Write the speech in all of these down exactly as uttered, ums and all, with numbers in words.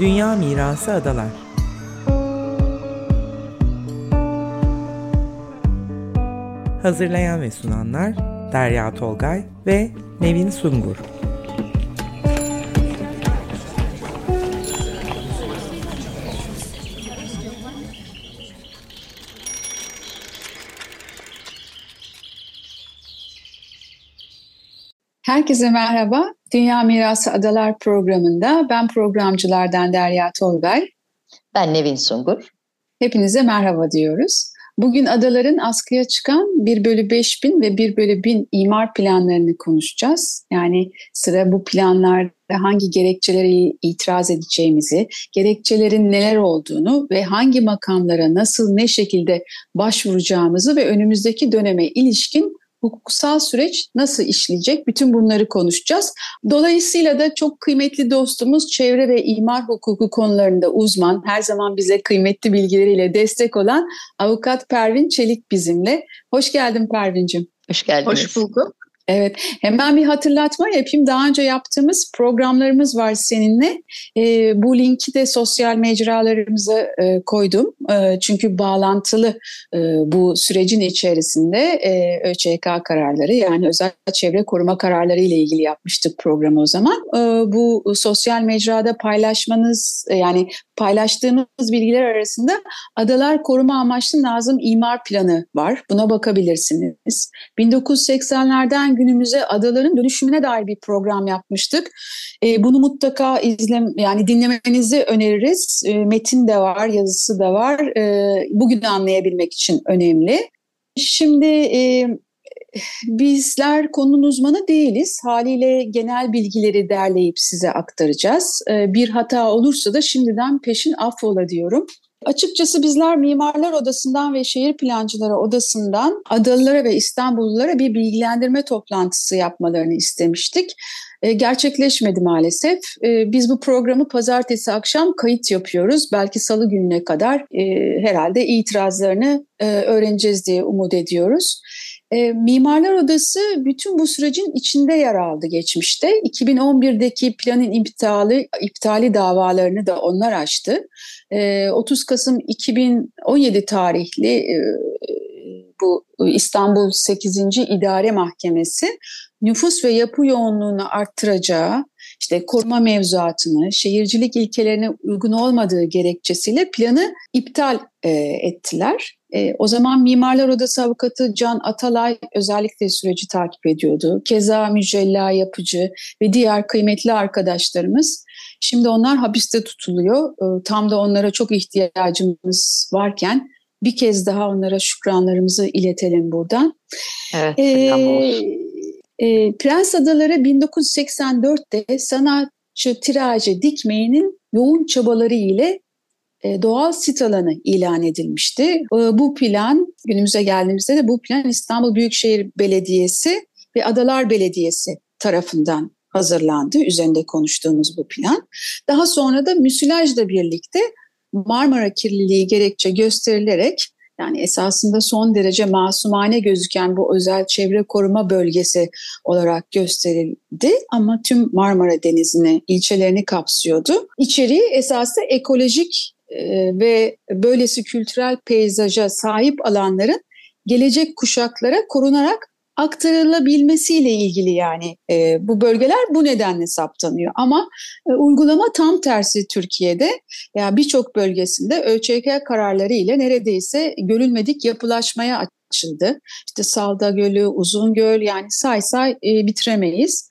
Dünya Mirası Adalar. Hazırlayan ve sunanlar Derya Tolgay ve Nevin Sungur. Herkese merhaba. Dünya Mirası Adalar programında ben programcılardan Derya Tolgay. Ben Nevin Sungur. Hepinize merhaba diyoruz. Bugün adaların askıya çıkan bir bölü beş bin ve bir bölü bin imar planlarını konuşacağız. Yani sıra bu planlarda hangi gerekçelere itiraz edeceğimizi, gerekçelerin neler olduğunu ve hangi makamlara nasıl ne şekilde başvuracağımızı ve önümüzdeki döneme ilişkin hukuksal süreç nasıl işleyecek? Bütün bunları konuşacağız. Dolayısıyla da çok kıymetli dostumuz, çevre ve imar hukuku konularında uzman, her zaman bize kıymetli bilgileriyle destek olan avukat Pervin Çelik bizimle. Hoş geldin Pervin'cim. Hoş geldiniz. Hoş bulduk. Evet, hemen bir hatırlatma yapayım. Daha önce yaptığımız programlarımız var seninle. E, bu linki de sosyal mecralarımıza e, koydum. E, çünkü bağlantılı e, bu sürecin içerisinde e, Ö Ç K kararları, yani özel çevre koruma kararları ile ilgili yapmıştık programı o zaman. E, bu sosyal mecrada paylaşmanız, yani paylaştığımız bilgiler arasında Adalar Koruma Amaçlı Nazım İmar Planı var. Buna bakabilirsiniz. bin dokuz yüz seksenlerden günümüze adaların dönüşümüne dair bir program yapmıştık. E, bunu mutlaka izle, yani dinlemenizi öneririz. E, metin de var, yazısı da var. E, bugün anlayabilmek için önemli. Şimdi e, bizler konunun uzmanı değiliz. Haliyle genel bilgileri derleyip size aktaracağız. E, bir hata olursa da şimdiden peşin affola diyorum. Açıkçası bizler Mimarlar Odası'ndan ve Şehir Plancıları Odası'ndan Adalılara ve İstanbullulara bir bilgilendirme toplantısı yapmalarını istemiştik. E, gerçekleşmedi maalesef. E, biz bu programı pazartesi akşam kayıt yapıyoruz. Belki salı gününe kadar e, herhalde itirazlarını e, öğreneceğiz diye umut ediyoruz. E, Mimarlar Odası bütün bu sürecin içinde yer aldı geçmişte. iki bin on birdeki planın iptali, iptali davalarını da onlar açtı. E, otuz Kasım iki bin on yedi tarihli e, bu İstanbul sekizinci İdare Mahkemesi nüfus ve yapı yoğunluğunu arttıracağı, işte koruma mevzuatını, şehircilik ilkelerine uygun olmadığı gerekçesiyle planı iptal e, ettiler. E, o zaman Mimarlar Odası avukatı Can Atalay özellikle süreci takip ediyordu. Keza Mücella Yapıcı ve diğer kıymetli arkadaşlarımız. Şimdi onlar hapiste tutuluyor. E, tam da onlara çok ihtiyacımız varken bir kez daha onlara şükranlarımızı iletelim buradan. Evet, selam olsun. E, E, Prens Adaları bin dokuz yüz seksen dörtte sanatçı Tiraci Dikmeye'nin yoğun çabaları ile e, doğal sit alanı ilan edilmişti. E, bu plan, günümüze geldiğimizde de bu plan İstanbul Büyükşehir Belediyesi ve Adalar Belediyesi tarafından hazırlandı. Üzerinde konuştuğumuz bu plan. Daha sonra da müsilajla birlikte Marmara kirliliği gerekçe gösterilerek, yani esasında son derece masumane gözüken bu özel çevre koruma bölgesi olarak gösterildi ama tüm Marmara Denizi'ni, ilçelerini kapsıyordu. İçeriği esasında ekolojik ve böylesi kültürel peyzaja sahip alanların gelecek kuşaklara korunarak aktarılabilmesiyle ilgili, yani e, bu bölgeler bu nedenle saptanıyor. Ama e, uygulama tam tersi Türkiye'de, yani birçok bölgesinde Ö Ç K kararları ile neredeyse görülmedik yapılaşmaya açıldı. İşte Salda Gölü, Uzungöl, yani say say e, bitiremeyiz.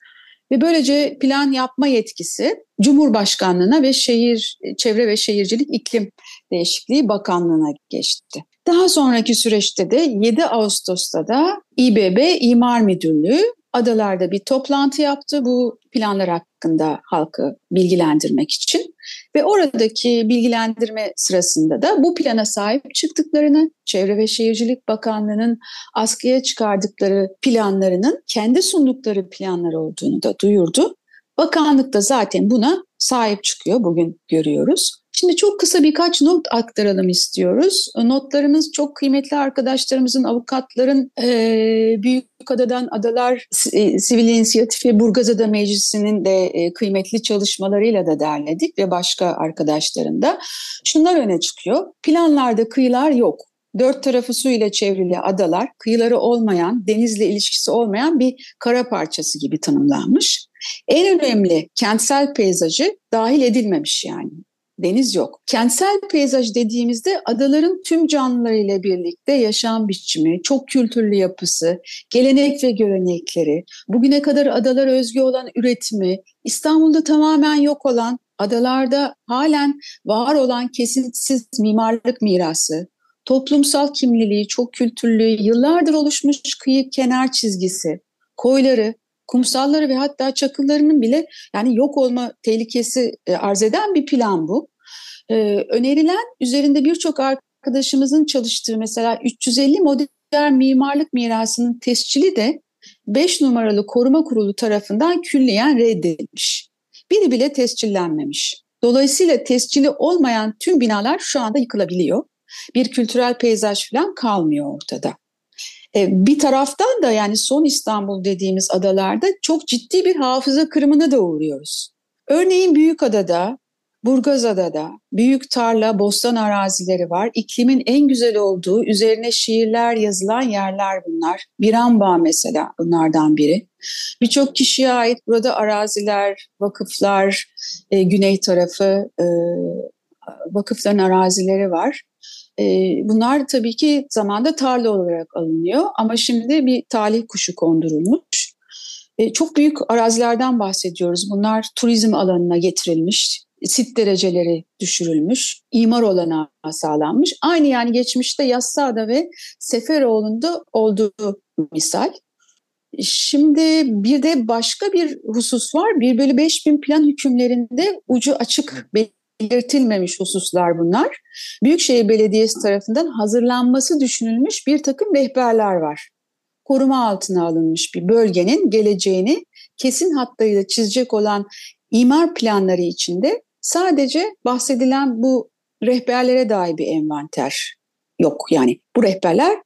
Ve böylece plan yapma yetkisi Cumhurbaşkanlığına ve Şehir Çevre ve Şehircilik İklim Değişikliği Bakanlığına geçti. Daha sonraki süreçte de yedi Ağustos'ta da İ B B İmar Müdürlüğü adalarda bir toplantı yaptı bu planlar hakkında halkı bilgilendirmek için. Ve oradaki bilgilendirme sırasında da bu plana sahip çıktıklarını, Çevre ve Şehircilik Bakanlığı'nın askıya çıkardıkları planlarının kendi sundukları planlar olduğunu da duyurdu. Bakanlık da zaten buna sahip çıkıyor, bugün görüyoruz. Şimdi çok kısa birkaç not aktaralım istiyoruz. Notlarımız çok kıymetli arkadaşlarımızın, avukatların e, Büyükada'dan Adalar Sivil İnisiyatifi Burgazada Meclisi'nin de e, kıymetli çalışmalarıyla da derledik ve başka arkadaşların da. Şunlar öne çıkıyor. Planlarda kıyılar yok. Dört tarafı su ile çevrili adalar, kıyıları olmayan, denizle ilişkisi olmayan bir kara parçası gibi tanımlanmış. En önemli kentsel peyzajı dahil edilmemiş yani. Deniz yok. Kentsel peyzaj dediğimizde adaların tüm canlılarıyla birlikte yaşam biçimi, çok kültürlü yapısı, gelenek ve görenekleri, bugüne kadar adalara özgü olan üretimi, İstanbul'da tamamen yok olan, adalarda halen var olan kesintisiz mimarlık mirası, toplumsal kimliliği, çok kültürlü, yıllardır oluşmuş kıyı kenar çizgisi, koyları, kumsalları ve hatta çakıllarının bile yani yok olma tehlikesi arz eden bir plan bu. Ee, önerilen üzerinde birçok arkadaşımızın çalıştığı mesela üç yüz elli modern mimarlık mirasının tescili de beş numaralı koruma kurulu tarafından külliyen reddedilmiş. Biri bile tescillenmemiş. Dolayısıyla tescili olmayan tüm binalar şu anda yıkılabiliyor. Bir kültürel peyzaj falan kalmıyor ortada. Bir taraftan da yani son İstanbul dediğimiz adalarda çok ciddi bir hafıza kırımına da uğruyoruz. Örneğin Büyükada'da, Burgazada'da büyük tarla, bostan arazileri var. İklimin en güzel olduğu, üzerine şiirler yazılan yerler bunlar. Birambağ mesela bunlardan biri. Birçok kişiye ait burada araziler, vakıflar, e, güney tarafı, e, vakıfların arazileri var. Bunlar tabii ki zamanda tarla olarak alınıyor ama şimdi bir talih kuşu kondurulmuş. Çok büyük arazilerden bahsediyoruz. Bunlar turizm alanına getirilmiş, sit dereceleri düşürülmüş, imar olanağı sağlanmış. Aynı yani geçmişte Yassada ve Seferoğlu'nda olduğu misal. Şimdi bir de başka bir husus var. bir bölü beş bin plan hükümlerinde ucu açık belirtilmiş. belirtilmemiş hususlar bunlar. Büyükşehir Belediyesi tarafından hazırlanması düşünülmüş bir takım rehberler var. Koruma altına alınmış bir bölgenin geleceğini kesin hatlarıyla çizecek olan imar planları içinde sadece bahsedilen bu rehberlere dair bir envanter yok. Yani bu rehberler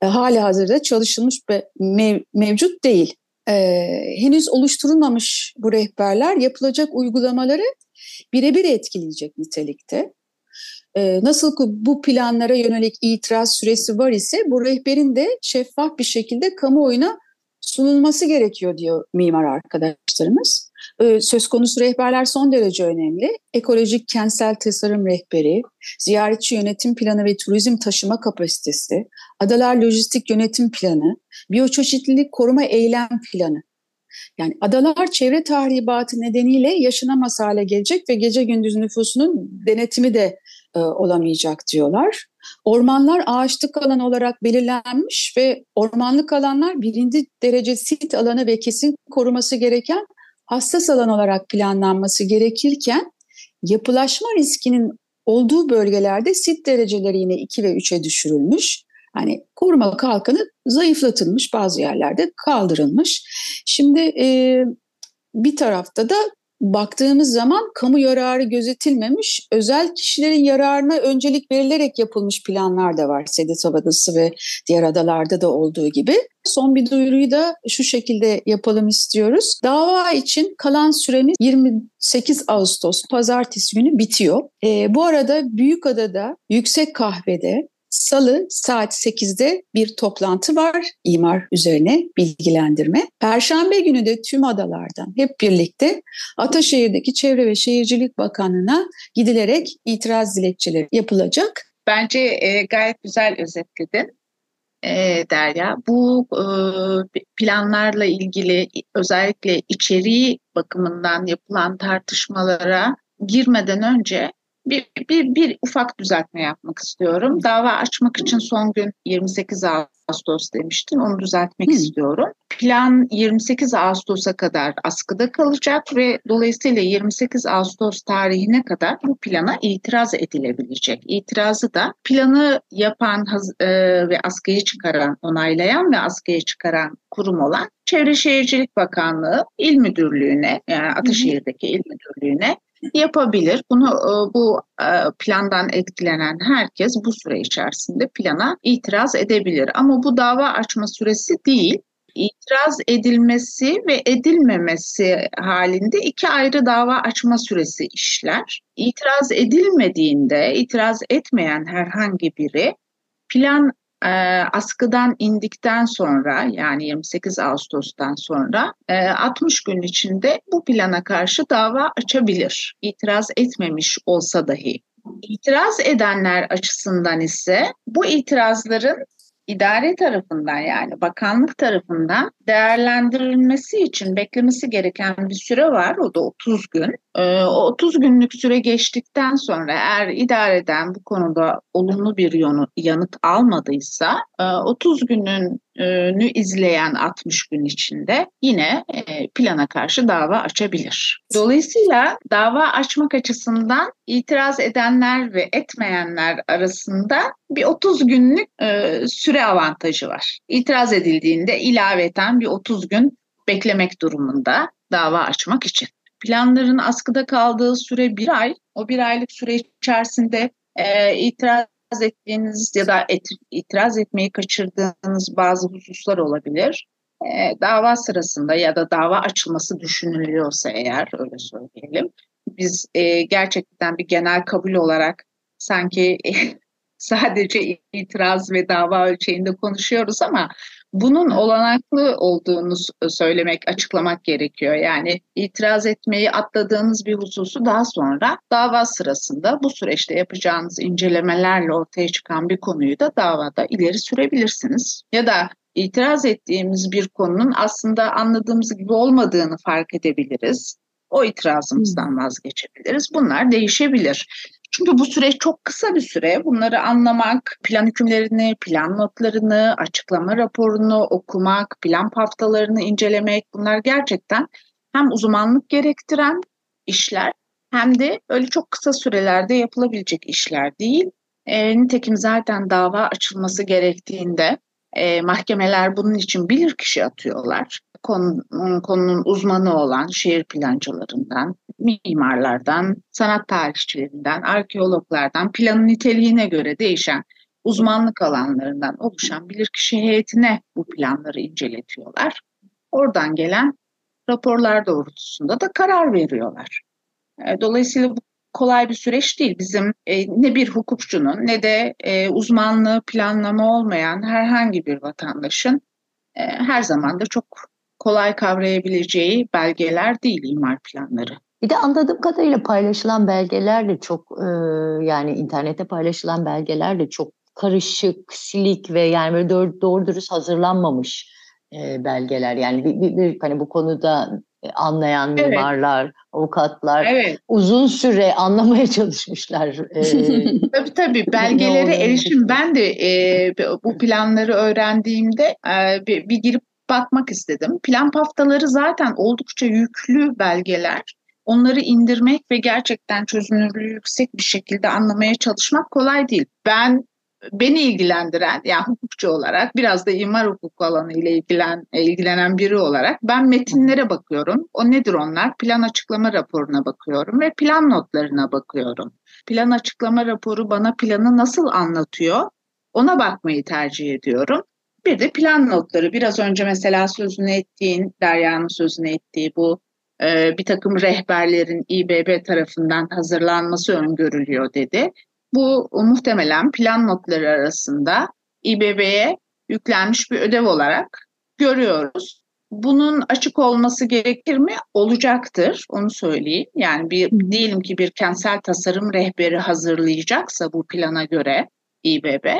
hali hazırda çalışılmış ve mev- mevcut değil. Ee, henüz oluşturulmamış bu rehberler yapılacak uygulamaları birebir etkileyecek nitelikte. Ee, nasıl ki bu planlara yönelik itiraz süresi var ise bu rehberin de şeffaf bir şekilde kamuoyuna sunulması gerekiyor diyor mimar arkadaşlarımız. Ee, söz konusu rehberler son derece önemli. Ekolojik kentsel tasarım rehberi, ziyaretçi yönetim planı ve turizm taşıma kapasitesi, adalar lojistik yönetim planı, biyoçeşitlilik koruma eylem planı. Yani adalar çevre tahribatı nedeniyle yaşanamaz hale gelecek ve gece gündüz nüfusunun denetimi de e, olamayacak diyorlar. Ormanlar ağaçlık alan olarak belirlenmiş ve ormanlık alanlar birinci derece sit alanı ve kesin koruması gereken hassas alan olarak planlanması gerekirken yapılaşma riskinin olduğu bölgelerde sit dereceleri yine iki ve üçe düşürülmüş. Hani koruma kalkanı zayıflatılmış, bazı yerlerde kaldırılmış. Şimdi e, bir tarafta da baktığımız zaman kamu yararı gözetilmemiş, özel kişilerin yararına öncelik verilerek yapılmış planlar da var. Sedatab Adası ve diğer adalarda da olduğu gibi. Son bir duyuruyu da şu şekilde yapalım istiyoruz. Dava için kalan süremiz yirmi sekiz Ağustos Pazartesi günü bitiyor. E, bu arada Büyükada'da, Yüksek Kahve'de, Salı saat sekizde bir toplantı var, imar üzerine bilgilendirme. Perşembe günü de tüm adalardan hep birlikte Ataşehir'deki Çevre ve Şehircilik Bakanlığı'na gidilerek itiraz dilekçeleri yapılacak. Bence e, gayet güzel özetledin e, Derya. Bu e, planlarla ilgili özellikle içeriği bakımından yapılan tartışmalara girmeden önce Bir, bir, bir ufak düzeltme yapmak istiyorum. Dava açmak için son gün yirmi sekiz Ağustos demiştin. Onu düzeltmek Hı. istiyorum. Plan yirmi sekiz Ağustos'a kadar askıda kalacak ve dolayısıyla yirmi sekiz Ağustos tarihine kadar bu plana itiraz edilebilecek. İtirazı da planı yapan e, ve askıya çıkaran, onaylayan ve askıya çıkaran kurum olan Çevre Şehircilik Bakanlığı İl Müdürlüğü'ne, yani Ataşehir'deki İl Müdürlüğü'ne yapabilir. Bunu bu plandan etkilenen herkes bu süre içerisinde plana itiraz edebilir. Ama bu dava açma süresi değil. İtiraz edilmesi ve edilmemesi halinde iki ayrı dava açma süresi işler. İtiraz edilmediğinde, itiraz etmeyen herhangi biri plan e, askıdan indikten sonra, yani yirmi sekiz Ağustos'tan sonra e, altmış gün içinde bu plana karşı dava açabilir. İtiraz etmemiş olsa dahi. İtiraz edenler açısından ise bu itirazların İdare tarafından, yani bakanlık tarafından değerlendirilmesi için beklemesi gereken bir süre var. O da otuz gün. O otuz günlük süre geçtikten sonra eğer idareden bu konuda olumlu bir yanıt almadıysa otuz gününü izleyen altmış gün içinde yine plana karşı dava açabilir. Dolayısıyla dava açmak açısından itiraz edenler ve etmeyenler arasında bir otuz günlük süre avantajı var. İtiraz edildiğinde ilaveten bir otuz gün beklemek durumunda dava açmak için. Planların askıda kaldığı süre bir ay. O bir aylık süre içerisinde e, itiraz ettiğiniz ya da et, itiraz etmeyi kaçırdığınız bazı hususlar olabilir. E, dava sırasında ya da dava açılması düşünülüyorsa eğer, öyle söyleyelim. Biz e, gerçekten bir genel kabul olarak sanki e, sadece itiraz ve dava ölçeğinde konuşuyoruz ama bunun olanaklı olduğunu söylemek, açıklamak gerekiyor. Yani itiraz etmeyi atladığınız bir hususu daha sonra dava sırasında bu süreçte yapacağınız incelemelerle ortaya çıkan bir konuyu da davada ileri sürebilirsiniz. Ya da itiraz ettiğimiz bir konunun aslında anladığımız gibi olmadığını fark edebiliriz. O itirazımızdan vazgeçebiliriz. Bunlar değişebilir. Çünkü bu süre çok kısa bir süre. Bunları anlamak, plan hükümlerini, plan notlarını, açıklama raporunu okumak, plan paftalarını incelemek, bunlar gerçekten hem uzmanlık gerektiren işler hem de öyle çok kısa sürelerde yapılabilecek işler değil. E, nitekim zaten dava açılması gerektiğinde e, mahkemeler bunun için bilirkişi atıyorlar. Konunun, konunun uzmanı olan şehir plancılarından, mimarlardan, sanat tarihçilerinden, arkeologlardan, planın niteliğine göre değişen uzmanlık alanlarından oluşan bilirkişi heyetine bu planları inceletiyorlar. Oradan gelen raporlar doğrultusunda da karar veriyorlar. Dolayısıyla bu kolay bir süreç değil. Bizim e, ne bir hukukçunun ne de e, uzmanlığı planlama olmayan herhangi bir vatandaşın e, her zaman da çok kolay kavrayabileceği belgeler değil imar planları. Bir de anladığım kadarıyla paylaşılan belgeler de çok e, yani internette paylaşılan belgeler de çok karışık, silik ve yani böyle doğru, doğru dürüst hazırlanmamış e, belgeler. Yani bir, bir, bir hani bu konuda anlayan mimarlar, evet, avukatlar, evet, uzun süre anlamaya çalışmışlar. Ee, tabii tabii belgelere erişim. Ben de e, bu planları öğrendiğimde e, bir, bir girip bakmak istedim. Plan paftaları zaten oldukça yüklü belgeler. Onları indirmek ve gerçekten çözünürlüğü yüksek bir şekilde anlamaya çalışmak kolay değil. Ben beni ilgilendiren, yani hukukçu olarak biraz da imar hukuku alanı ile ilgilen, ilgilenen biri olarak ben metinlere bakıyorum. O nedir onlar? Plan açıklama raporuna bakıyorum ve plan notlarına bakıyorum. Plan açıklama raporu bana planı nasıl anlatıyor? Ona bakmayı tercih ediyorum. Bir de plan notları. Biraz önce mesela sözünü ettiğin, Derya'nın sözünü ettiği bu e, bir takım rehberlerin İ B B tarafından hazırlanması öngörülüyor dedi. Bu muhtemelen plan notları arasında İ B B'ye yüklenmiş bir ödev olarak görüyoruz. Bunun açık olması gerekir mi? Olacaktır, onu söyleyeyim. Yani bir, diyelim ki bir kentsel tasarım rehberi hazırlayacaksa bu plana göre İ B B,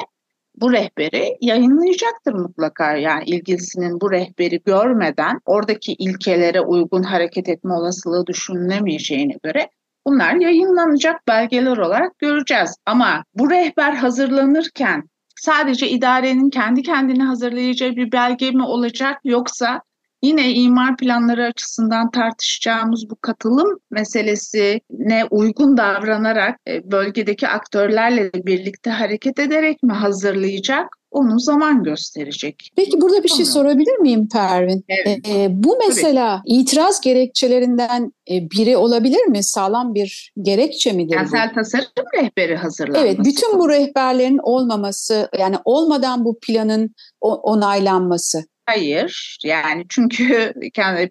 bu rehberi yayınlayacaktır mutlaka. Yani ilgilisinin bu rehberi görmeden oradaki ilkelere uygun hareket etme olasılığı düşünülemeyeceğine göre bunlar yayınlanacak belgeler olarak göreceğiz. Ama bu rehber hazırlanırken sadece idarenin kendi kendine hazırlayacağı bir belge mi olacak, yoksa yine imar planları açısından tartışacağımız bu katılım meselesine uygun davranarak bölgedeki aktörlerle birlikte hareket ederek mi hazırlayacak? onu zaman gösterecek. Peki burada bir şey sorabilir miyim Pervin? Evet. Ee, bu mesela Tabii. itiraz gerekçelerinden biri olabilir mi? Sağlam bir gerekçe midir? Kentsel tasarım rehberi hazırlanması. Evet, bütün bu rehberlerin olmaması, yani olmadan bu planın onaylanması. Hayır, yani çünkü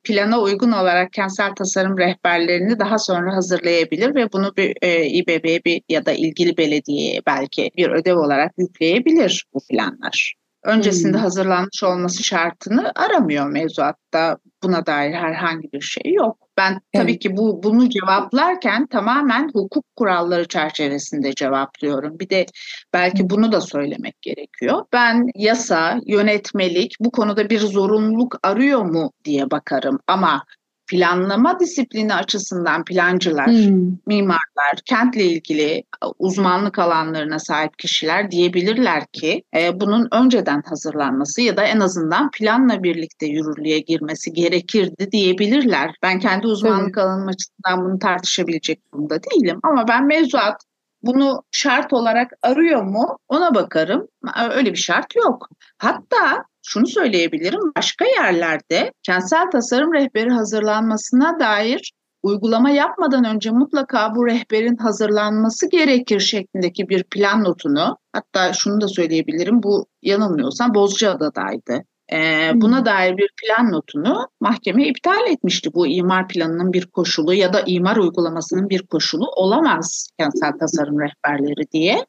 plana uygun olarak kentsel tasarım rehberlerini daha sonra hazırlayabilir ve bunu bir e, İBB'ye bir, ya da ilgili belediyeye belki bir ödev olarak yükleyebilir bu planlar. Öncesinde hmm. hazırlanmış olması şartını aramıyor mevzuatta. Buna dair herhangi bir şey yok. Ben evet. tabii ki bu bunu cevaplarken tamamen hukuk kuralları çerçevesinde cevaplıyorum. Bir de belki bunu da söylemek gerekiyor. Ben yasa, yönetmelik bu konuda bir zorunluluk arıyor mu diye bakarım ama planlama disiplini açısından plancılar, hmm. mimarlar, kentle ilgili uzmanlık alanlarına sahip kişiler diyebilirler ki e, bunun önceden hazırlanması ya da en azından planla birlikte yürürlüğe girmesi gerekirdi diyebilirler. Ben kendi uzmanlık evet. alanım açısından bunu tartışabilecek durumda değilim ama ben mevzuat bunu şart olarak arıyor mu ona bakarım. Öyle bir şart yok. Hatta şunu söyleyebilirim, başka yerlerde kentsel tasarım rehberi hazırlanmasına dair uygulama yapmadan önce mutlaka bu rehberin hazırlanması gerekir şeklindeki bir plan notunu, hatta şunu da söyleyebilirim, bu yanılmıyorsam Bozcaada'daydı. Ee, buna dair bir plan notunu mahkeme iptal etmişti. Bu imar planının bir koşulu ya da imar uygulamasının bir koşulu olamaz kentsel tasarım rehberleri diye.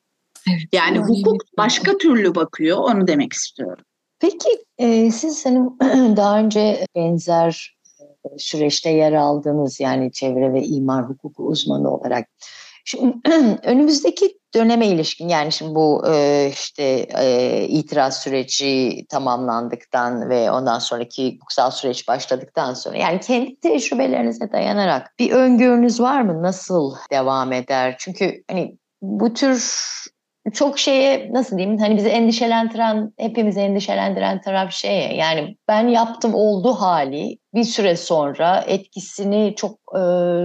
Yani hukuk başka türlü bakıyor, onu demek istiyorum. Peki e, siz hanım daha önce benzer süreçte yer aldınız, yani çevre ve imar hukuku uzmanı olarak. Şimdi önümüzdeki döneme ilişkin, yani şimdi bu e, işte e, itiraz süreci tamamlandıktan ve ondan sonraki hukuksal süreç başladıktan sonra, yani kendi tecrübelerinize dayanarak bir öngörünüz var mı? Nasıl devam eder? Çünkü hani bu tür çok şeye, nasıl diyeyim, hani bizi endişelendiren, hepimizi endişelendiren taraf şeye, yani ben yaptım oldu hali bir süre sonra etkisini çok e,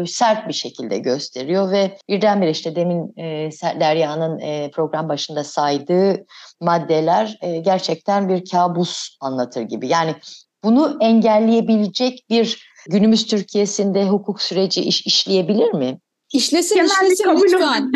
sert bir şekilde gösteriyor ve birdenbire işte demin e, Derya'nın e, program başında saydığı maddeler e, gerçekten bir kabus anlatır gibi. Yani bunu engelleyebilecek bir günümüz Türkiye'sinde hukuk süreci iş, işleyebilir mi? İşlesin, işlesin lütfen.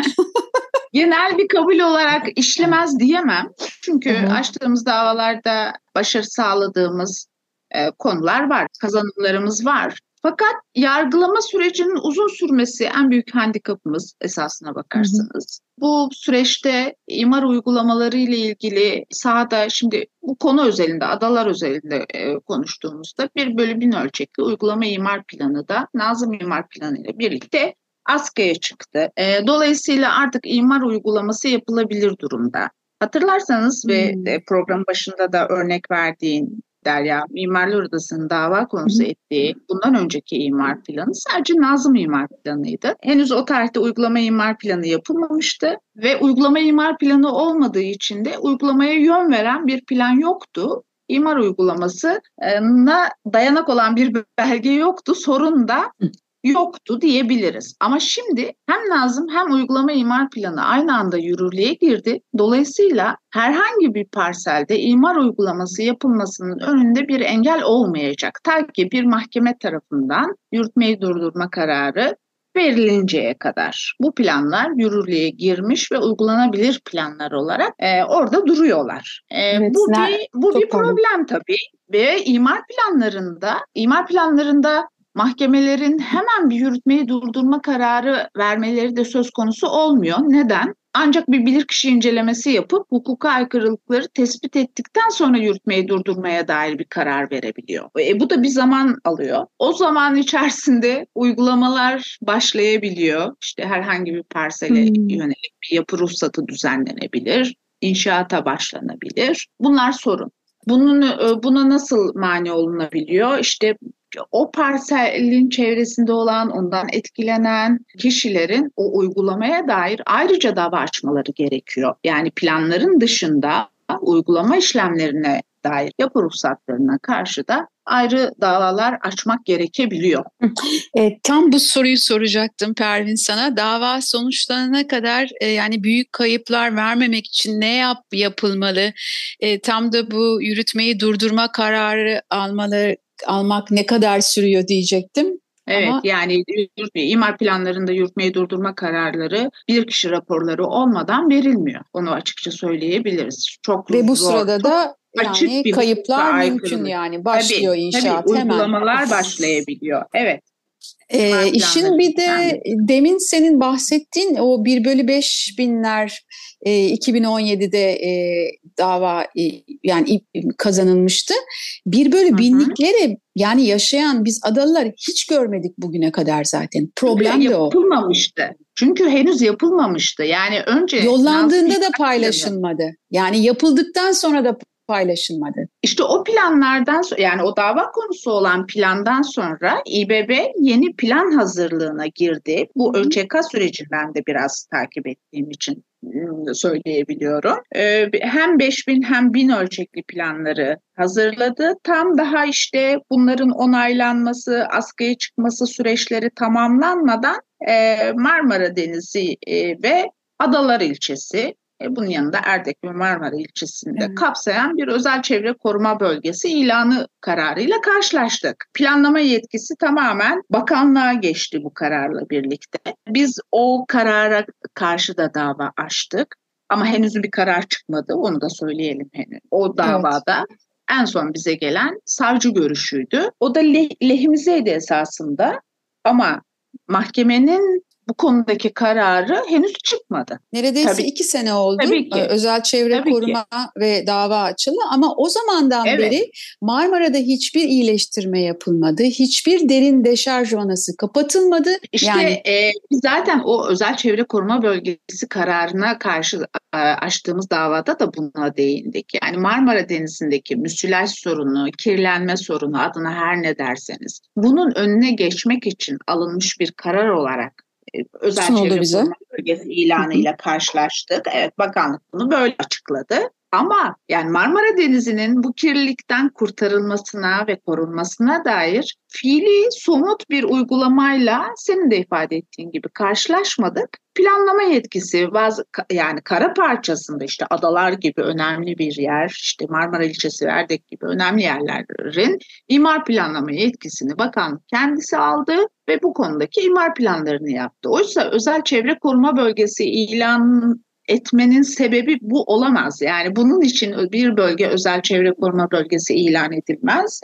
Genel bir kabul olarak işlemez diyemem. Çünkü hı hı. açtığımız davalarda başarı sağladığımız e, konular var, kazanımlarımız var. Fakat yargılama sürecinin uzun sürmesi en büyük handikapımız esasına bakarsanız. Hı hı. Bu süreçte imar uygulamaları ile ilgili sahada, şimdi bu konu özelinde, adalar özelinde e, konuştuğumuzda bir bölü bin ölçekli uygulama imar planı da Nazım İmar Planı ile birlikte askıya çıktı. E, dolayısıyla artık imar uygulaması yapılabilir durumda. Hatırlarsanız hmm. ve e, program başında da örnek verdiğin Derya, Mimarlar Odası'nın dava konusu hmm. ettiği bundan önceki imar planı sadece Nazım İmar Planı'ydı. Henüz o tarihte uygulama imar planı yapılmamıştı ve uygulama imar planı olmadığı için de uygulamaya yön veren bir plan yoktu. İmar uygulamasına dayanak olan bir belge yoktu. Sorun da hmm. yoktu diyebiliriz. Ama şimdi hem Nazım hem uygulama imar planı aynı anda yürürlüğe girdi. Dolayısıyla herhangi bir parselde imar uygulaması yapılmasının önünde bir engel olmayacak. Ta ki bir mahkeme tarafından yürütmeyi durdurma kararı verilinceye kadar bu planlar yürürlüğe girmiş ve uygulanabilir planlar olarak e, orada duruyorlar. E, evet, bu ne, bir, bu bir problem tabii ve imar planlarında imar planlarında mahkemelerin hemen bir yürütmeyi durdurma kararı vermeleri de söz konusu olmuyor. Neden? Ancak bir bilirkişi incelemesi yapıp hukuka aykırılıkları tespit ettikten sonra yürütmeyi durdurmaya dair bir karar verebiliyor. E, bu da bir zaman alıyor. O zaman içerisinde uygulamalar başlayabiliyor. İşte herhangi bir parsele hmm. yönelik bir yapı ruhsatı düzenlenebilir, inşaata başlanabilir. Bunlar sorun. Bunun, buna nasıl mani olunabiliyor? İşte o parselin çevresinde olan, ondan etkilenen kişilerin o uygulamaya dair ayrıca dava açmaları gerekiyor. Yani planların dışında uygulama işlemlerine dair yapı ruhsatlarına karşı da ayrı davalar açmak gerekebiliyor. E, tam bu soruyu soracaktım Pervin sana. Dava sonuçlanana kadar e, yani büyük kayıplar vermemek için ne yap, yapılmalı? E, tam da bu yürütmeyi durdurma kararı almalı, almak ne kadar sürüyor diyecektim. Evet. Ama yani yürütme, imar planlarında yürütmeyi durdurma kararları bilirkişi raporları olmadan verilmiyor. Onu açıkça söyleyebiliriz. Çok ve bu zor, sırada da yani kayıplar mümkün yani başlıyor tabii, inşaat tabii, hemen. Uygulamalar başlayabiliyor. Evet. Ee, işin bir de yani. Demin senin bahsettiğin o bir bölü beş binler e, iki bin on yedide e, dava e, yani kazanılmıştı. bir bölü Hı-hı. binlikleri yani yaşayan biz Adalılar hiç görmedik bugüne kadar zaten. Problem de o. Yapılmamıştı. Çünkü henüz yapılmamıştı. Yani önce yollandığında da paylaşılmadı. Yani yapıldıktan sonra da paylaşılmadı. İşte o planlardan yani o dava konusu olan plandan sonra İBB yeni plan hazırlığına girdi. Bu ÖÇK sürecinden de biraz takip ettiğim için söyleyebiliyorum. Hem beş bin hem bin ölçekli planları hazırladı. Tam daha işte bunların onaylanması, askıya çıkması süreçleri tamamlanmadan Marmara Denizi ve Adalar ilçesi, bunun yanında Erdek ve Marmara ilçesinde evet. kapsayan bir özel çevre koruma bölgesi ilanı kararıyla karşılaştık. Planlama yetkisi tamamen bakanlığa geçti bu kararla birlikte. Biz o karara karşı da dava açtık ama henüz bir karar çıkmadı, onu da söyleyelim henüz. O davada evet. en son bize gelen savcı görüşüydü. O da leh- lehimizeydi esasında ama mahkemenin bu konudaki kararı henüz çıkmadı. Neredeyse tabii. iki sene oldu. Özel çevre tabii koruma ki. Ve dava açıldı ama o zamandan evet. beri Marmara'da hiçbir iyileştirme yapılmadı. Hiçbir derin deşarj vanası kapatılmadı. İşte yani, e, zaten o özel çevre koruma bölgesi kararına karşı e, açtığımız davada da buna değindik. Yani Marmara Denizi'ndeki müsilaj sorunu, kirlenme sorunu adına her ne derseniz. Bunun önüne geçmek için alınmış bir karar olarak özel çevre koruma bölgesi ilanıyla karşılaştık. Evet, bakanlık bunu böyle açıkladı. Ama yani Marmara Denizi'nin bu kirlilikten kurtarılmasına ve korunmasına dair fiili somut bir uygulamayla senin de ifade ettiğin gibi karşılaşmadık. Planlama yetkisi bazı yani kara parçasında işte Adalar gibi önemli bir yer, işte Marmara ilçesi ve Erdek gibi önemli yerlerin imar planlama yetkisini bakanlık kendisi aldı ve bu konudaki imar planlarını yaptı. Oysa özel çevre koruma bölgesi ilan etmenin sebebi bu olamaz. Yani bunun için bir bölge özel çevre koruma bölgesi ilan edilmez.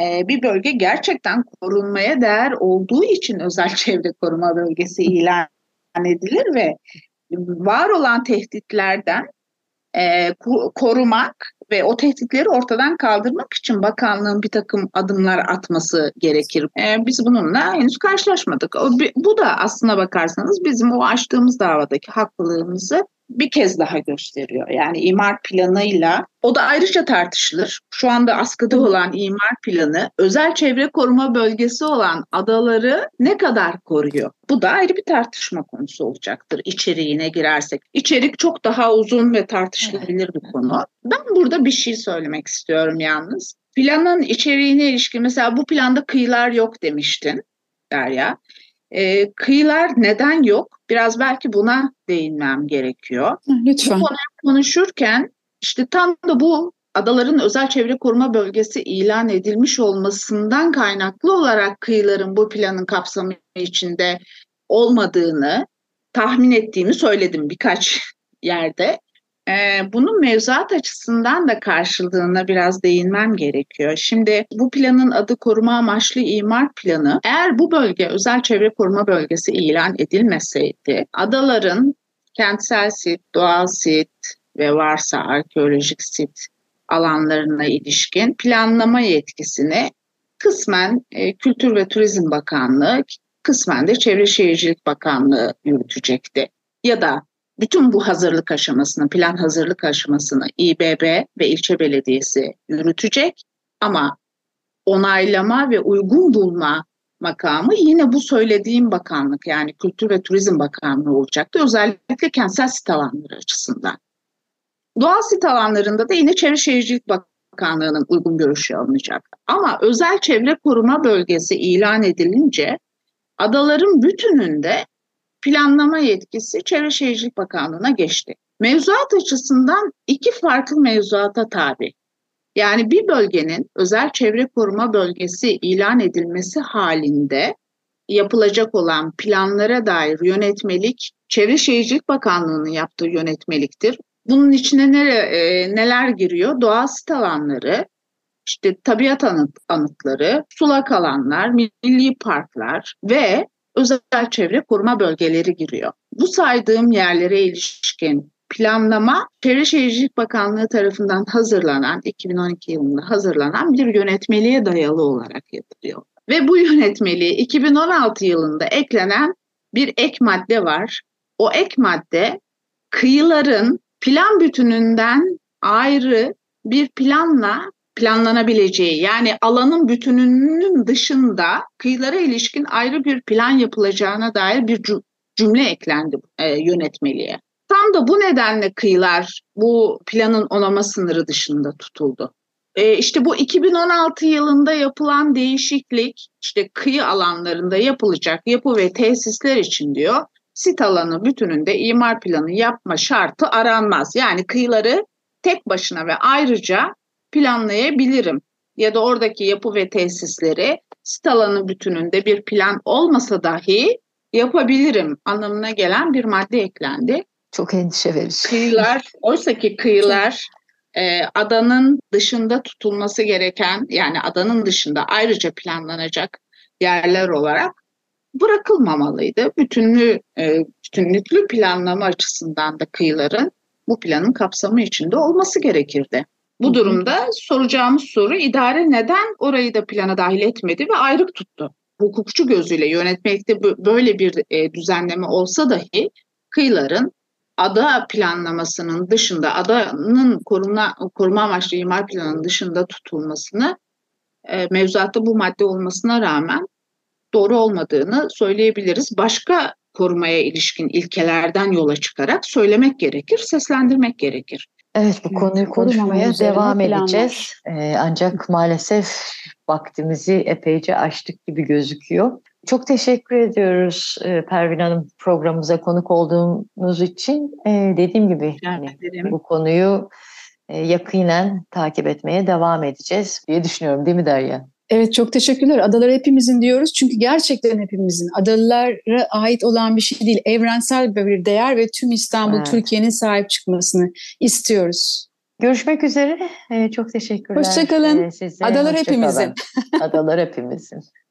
Ee, bir bölge gerçekten korunmaya değer olduğu için özel çevre koruma bölgesi ilan edilir ve var olan tehditlerden e, korumak ve o tehditleri ortadan kaldırmak için bakanlığın bir takım adımlar atması gerekir. Ee, biz bununla henüz karşılaşmadık. O, bu da aslına bakarsanız bizim o açtığımız davadaki haklılığımızı bir kez daha gösteriyor. Yani imar planıyla o da ayrıca tartışılır. Şu anda askıda olan imar planı özel çevre koruma bölgesi olan adaları ne kadar koruyor? Bu da ayrı bir tartışma konusu olacaktır içeriğine girersek. İçerik çok daha uzun ve tartışılabilir bir konu. Ben burada bir şey söylemek istiyorum yalnız. Planın içeriğine ilişkin mesela bu planda kıyılar yok demiştin Derya. E, kıyılar neden yok? Biraz belki buna değinmem gerekiyor. Lütfen. Bu konuyu konuşurken işte tam da bu adaların özel çevre koruma bölgesi ilan edilmiş olmasından kaynaklı olarak kıyıların bu planın kapsamı içinde olmadığını tahmin ettiğimi söyledim birkaç yerde. E, bunun mevzuat açısından da karşılığına biraz değinmem gerekiyor. Şimdi bu planın adı koruma amaçlı imar planı. Eğer bu bölge özel çevre koruma bölgesi ilan edilmeseydi, adaların kentsel sit, doğal sit ve varsa arkeolojik sit alanlarına ilişkin planlama yetkisini kısmen e, Kültür ve Turizm Bakanlığı, kısmen de Çevre Şehircilik Bakanlığı yürütecekti. Ya da bütün bu hazırlık aşamasını, plan hazırlık aşamasını İBB ve ilçe belediyesi yürütecek ama onaylama ve uygun bulma makamı yine bu söylediğim bakanlık yani Kültür ve Turizm Bakanlığı olacaktı. Özellikle kentsel sit alanları açısından. Doğal sit alanlarında da yine Çevre Şehircilik Bakanlığı'nın uygun görüşü alınacak. Ama özel çevre koruma bölgesi ilan edilince adaların bütününde planlama yetkisi Çevre Şehircilik Bakanlığı'na geçti. Mevzuat açısından iki farklı mevzuata tabi. Yani bir bölgenin özel çevre koruma bölgesi ilan edilmesi halinde yapılacak olan planlara dair yönetmelik Çevre Şehircilik Bakanlığı'nın yaptığı yönetmeliktir. Bunun içine nere, e, neler giriyor? Doğa sit alanları, işte tabiat anıt, anıtları, sulak alanlar, milli parklar ve özel çevre koruma bölgeleri giriyor. Bu saydığım yerlere ilişkin planlama Çevre Şehircilik Bakanlığı tarafından hazırlanan, iki bin on iki yılında hazırlanan bir yönetmeliğe dayalı olarak yapılıyor. Ve bu yönetmeliği iki bin on altı yılında eklenen bir ek madde var. O ek madde kıyıların plan bütününden ayrı bir planla planlanabileceği, yani alanın bütününün dışında kıyılara ilişkin ayrı bir plan yapılacağına dair bir cümle eklendi e, yönetmeliğe. Tam da bu nedenle kıyılar bu planın onama sınırı dışında tutuldu. E, işte bu iki bin on altı yılında yapılan değişiklik, işte kıyı alanlarında yapılacak yapı ve tesisler için diyor, sit alanı bütününde imar planı yapma şartı aranmaz. Yani kıyıları tek başına ve ayrıca planlayabilirim ya da oradaki yapı ve tesisleri sit alanı bütününde bir plan olmasa dahi yapabilirim anlamına gelen bir madde eklendi. Çok endişe verici. Kıyılar, oysa ki kıyılar e, adanın dışında tutulması gereken, yani adanın dışında ayrıca planlanacak yerler olarak bırakılmamalıydı. Bütünlü, e, bütünlüklü planlama açısından da kıyıların bu planın kapsamı içinde olması gerekirdi. Bu durumda soracağımız soru, idare neden orayı da plana dahil etmedi ve ayrık tuttu? Hukukçu gözüyle yönetmekte böyle bir düzenleme olsa dahi kıyıların ada planlamasının dışında, adanın koruma, koruma amaçlı imar planının dışında tutulmasını mevzuatta bu madde olmasına rağmen doğru olmadığını söyleyebiliriz. Başka korumaya ilişkin ilkelerden yola çıkarak söylemek gerekir, seslendirmek gerekir. Evet, bu konuyu konuşmaya devam edeceğiz. Ee, ancak maalesef vaktimizi epeyce aştık gibi gözüküyor. Çok teşekkür ediyoruz e, Pervin Hanım, programımıza konuk olduğunuz için. E, dediğim gibi yani, bu konuyu e, yakinen takip etmeye devam edeceğiz diye düşünüyorum, değil mi Derya? Evet, çok teşekkürler. Adalar hepimizin diyoruz çünkü gerçekten hepimizin. Adalara ait olan bir şey değil, evrensel bir değer ve tüm İstanbul, evet, Türkiye'nin sahip çıkmasını istiyoruz. Görüşmek üzere. Ee, çok teşekkürler. Hoşçakalın. Ee, Adalar hoşça hepimizin. Adalar hepimizin.